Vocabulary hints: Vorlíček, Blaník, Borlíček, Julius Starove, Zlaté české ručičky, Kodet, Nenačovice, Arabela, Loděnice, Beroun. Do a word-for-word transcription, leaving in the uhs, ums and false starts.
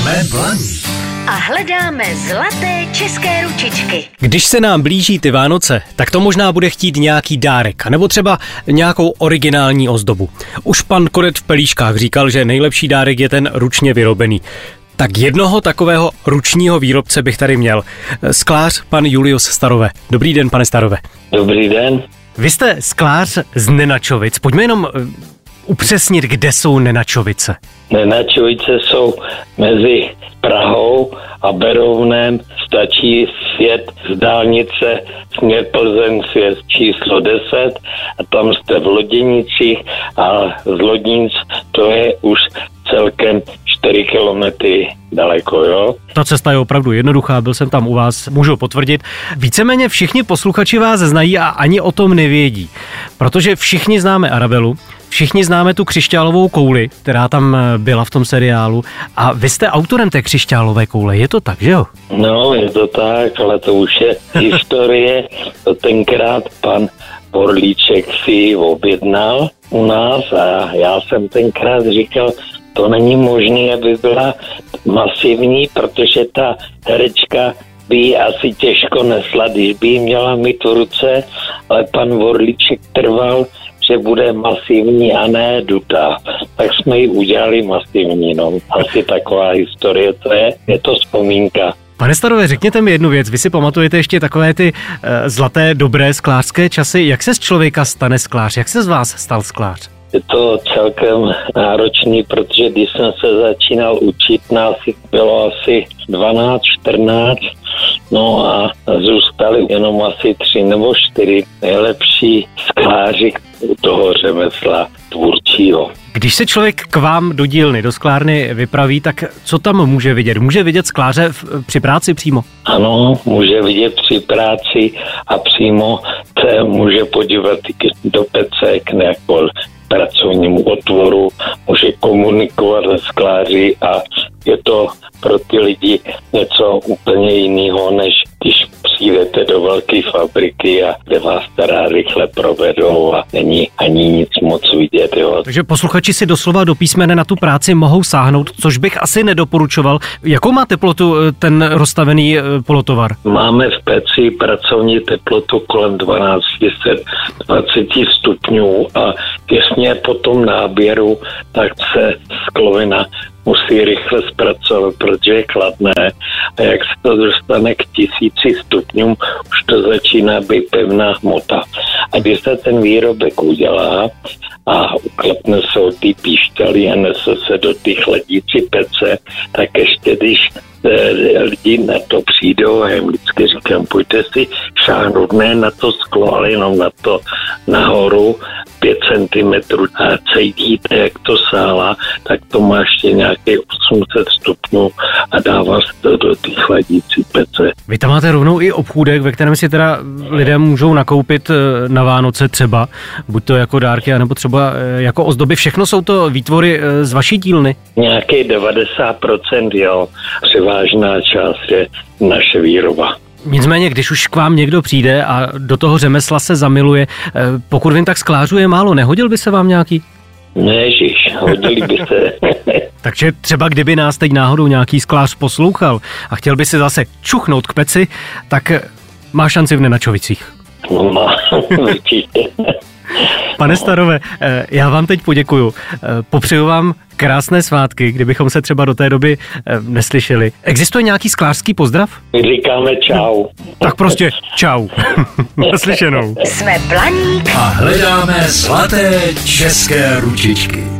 Jsme blaní a hledáme zlaté české ručičky. Když se nám blíží ty Vánoce, tak to možná bude chtít nějaký dárek, nebo třeba nějakou originální ozdobu. Už pan Kodet v Pelíškách říkal, že nejlepší dárek je ten ručně vyrobený. Tak jednoho takového ručního výrobce bych tady měl. Sklář pan Julius Starove. Dobrý den, pane Starove. Dobrý den. Vy jste sklář z Nenačovic. Pojďme jenom upřesnit, kde jsou Nenačovice. Nenačovice jsou mezi Prahou a Berounem, stačí sjet z dálnice směr Plzeň, sjet číslo deset a tam jste v Loděnicích a z Lodnic to je už celkem čtyři kilometry daleko, jo? Ta cesta je opravdu jednoduchá, byl jsem tam u vás, můžu potvrdit. Víceméně všichni posluchači vás znají a ani o tom nevědí, protože všichni známe Arabelu, všichni známe tu křišťálovou kouli, která tam byla v tom seriálu, a vy jste autorem té křišťálové koule, je to tak, že jo? No, je to tak, ale to už je historie. Tenkrát pan Borlíček si ji objednal u nás a já jsem tenkrát říkal, to není možné, aby byla masivní, protože ta herečka by ji asi těžko nesla, když by ji měla mít v ruce, ale pan Vorlíček trval, že bude masivní a ne dutá. Tak jsme ji udělali masivní, no. Asi taková historie to je, je to vzpomínka. Pane Starove, řekněte mi jednu věc, vy si pamatujete ještě takové ty e, zlaté, dobré sklářské časy, jak se z člověka stane sklář, jak se z vás stal sklář? Je to celkem náročný, protože když jsem se začínal učit, nás bylo asi dvanáct čtrnáct, no a zůstali jenom asi tři nebo čtyři nejlepší skláři u toho řemesla tvůrčího. Když se člověk k vám do dílny, do sklárny vypraví, tak co tam může vidět? Může vidět skláře v, při práci přímo? Ano, může vidět při práci a přímo se může podívat do pece, k nějakou pracovnímu otvoru, může komunikovat se skláři a je to pro ty lidi něco úplně jiného, než když přijdete do velké fabriky a kde vás teda rychle provedou a není ani nic moc vidět. Jo. Takže posluchači si doslova do písmene na tu práci mohou sáhnout, což bych asi nedoporučoval. Jakou má teplotu ten rozstavený polotovar? Máme v peci pracovní teplotu kolem dvanáct až dvacet stupňů a těsně po tom náběru tak se sklovina musí rychle zpracovat, protože je chladné a jak se to dostane k tisíci stupňům, už to začíná být pevná hmota. A když se ten výrobek udělá a uklepne se od té píšťaly a nese se do té chladící pece, tak ještě když lidi na to přijdou, a jim vždycky říkám, pojďte si šáhnout ne na to sklo, ale jenom na to nahoru pět centimetrů a cítíte, jak to sála, tak to má ještě nějaké osm set stupňů a dává se to do té chladící pece. Vy tam máte rovnou i obchůdek, ve kterém si teda lidé můžou nakoupit na Vánoce třeba, buď to jako dárky, anebo třeba jako ozdoby. Všechno jsou to výtvory z vaší dílny? Nějaký devadesát procent, jo. Převážná část je naše výroba. Nicméně, když už k vám někdo přijde a do toho řemesla se zamiluje, pokud vím, tak sklářů je málo, nehodil by se vám nějaký? Nežiš, hodili by se. Takže třeba kdyby nás teď náhodou nějaký sklář poslouchal a chtěl by se zase čuchnout k peci, tak má šanci v Nenačovicích. No má, určitě. Pane Starove, já vám teď poděkuju. Popřeju vám krásné svátky, kdybychom se třeba do té doby neslyšeli. Existuje nějaký sklářský pozdrav? Říkáme čau. Tak prostě čau. Naslyšenou. Jsme Blaník a hledáme zlaté české ručičky.